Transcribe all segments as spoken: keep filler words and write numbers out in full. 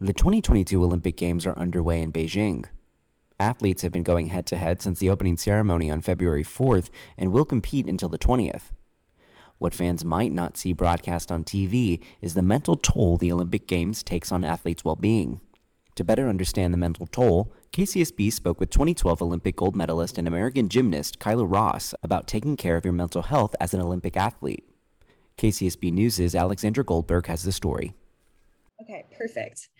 The twenty twenty-two Olympic Games are underway in Beijing. Athletes have been going head-to-head since the opening ceremony on February fourth and will compete until the twentieth. What fans might not see broadcast on T V is the mental toll the Olympic Games takes on athletes' well-being. To better understand the mental toll, K C S B spoke with twenty twelve Olympic gold medalist and American gymnast Kyla Ross about taking care of your mental health as an Olympic athlete. K C S B News' Alexandra Goldberg has the story. Okay, perfect.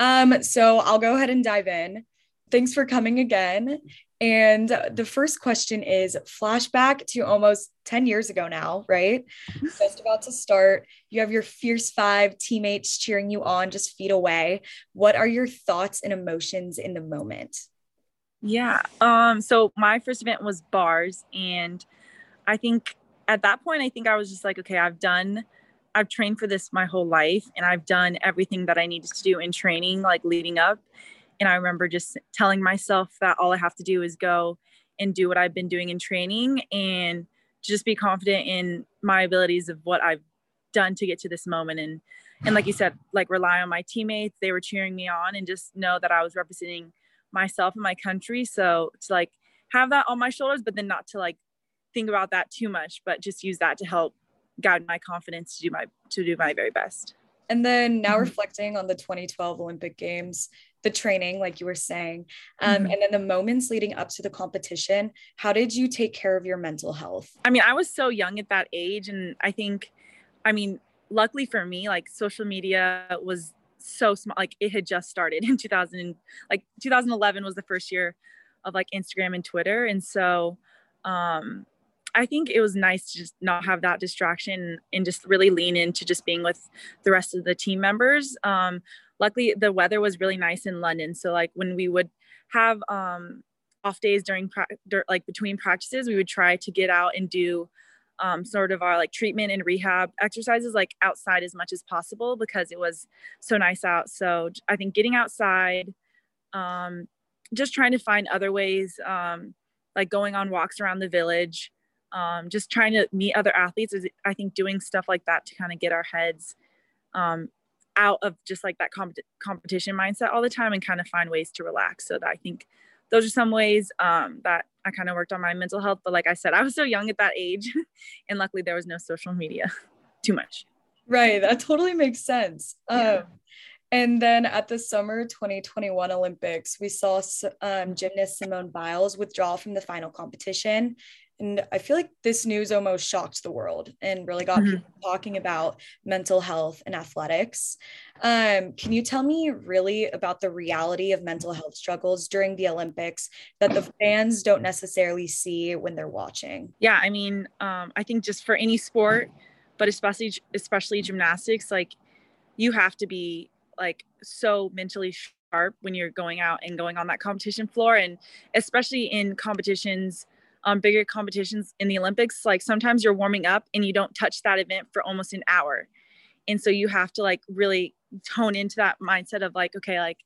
Um, so I'll go ahead and dive in. Thanks for coming again. And the first question is flashback to almost ten years ago now, right? Just about to start. You have your Fierce Five teammates cheering you on just feet away. What are your thoughts and emotions in the moment? Yeah. Um, so my first event was bars. And I think at that point, I think I was just like, okay, I've done I've trained for this my whole life, and I've done everything that I needed to do in training, like leading up. And I remember just telling myself that all I have to do is go and do what I've been doing in training and just be confident in my abilities of what I've done to get to this moment. And, and like you said, like rely on my teammates. They were cheering me on, and just know that I was representing myself and my country. So to like have that on my shoulders, but then not to like think about that too much, but just use that to help guide my confidence to do my to do my very best. And then now mm-hmm. reflecting on the twenty twelve Olympic Games, the training, like you were saying, um, mm-hmm. and then the moments leading up to the competition, how did you take care of your mental health? I mean, I was so young at that age. And I think, I mean, luckily for me, like social media was so small, like it had just started in two thousand, like two thousand eleven was the first year of like Instagram and Twitter. And so, um, I think it was nice to just not have that distraction and just really lean into just being with the rest of the team members. Um, luckily, the weather was really nice in London. So like when we would have um, off days during pra- dur- like between practices, we would try to get out and do um, sort of our like treatment and rehab exercises like outside as much as possible because it was so nice out. So I think getting outside, um, just trying to find other ways, um, like going on walks around the village. Um, just trying to meet other athletes is, I think, doing stuff like that to kind of get our heads um, out of just like that comp- competition mindset all the time and kind of find ways to relax. So that I think those are some ways um, that I kind of worked on my mental health. But like I said, I was so young at that age and luckily there was no social media too much. Right. That totally makes sense. Yeah. Um, And then at the summer twenty twenty-one Olympics, we saw um, gymnast Simone Biles withdraw from the final competition. And I feel like this news almost shocked the world and really got mm-hmm. people talking about mental health and athletics. Um, can you tell me really about the reality of mental health struggles during the Olympics that the fans don't necessarily see when they're watching? Yeah, I mean, um, I think just for any sport, but especially especially gymnastics, like you have to be like so mentally sharp when you're going out and going on that competition floor. And especially in competitions, um, bigger competitions in the Olympics, like sometimes you're warming up and you don't touch that event for almost an hour. And so you have to like really tone into that mindset of like, okay, like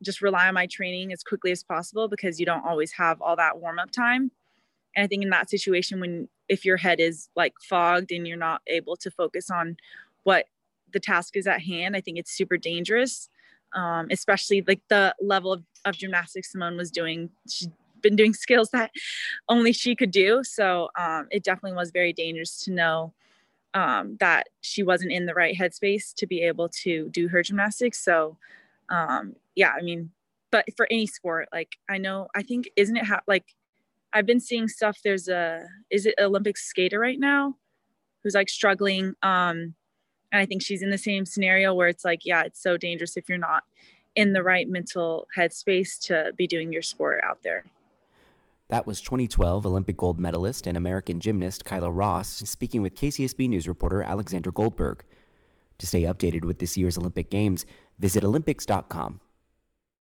just rely on my training as quickly as possible because you don't always have all that warm up time. And I think in that situation, when, if your head is like fogged and you're not able to focus on what the task is at hand, I think it's super dangerous, um, especially like the level of, of gymnastics Simone was doing. She's been doing skills that only she could do. So um, it definitely was very dangerous to know um, that she wasn't in the right headspace to be able to do her gymnastics. So um, yeah, I mean, but for any sport, like I know, I think, isn't it ha- like I've been seeing stuff. There's a, is it Olympic skater right now who's like struggling, um, and I think she's in the same scenario where it's like, yeah, it's so dangerous if you're not in the right mental headspace to be doing your sport out there. That was twenty twelve Olympic gold medalist and American gymnast Kyla Ross speaking with K C S B News reporter Alexandra Goldberg. To stay updated with this year's Olympic Games, visit Olympics dot com.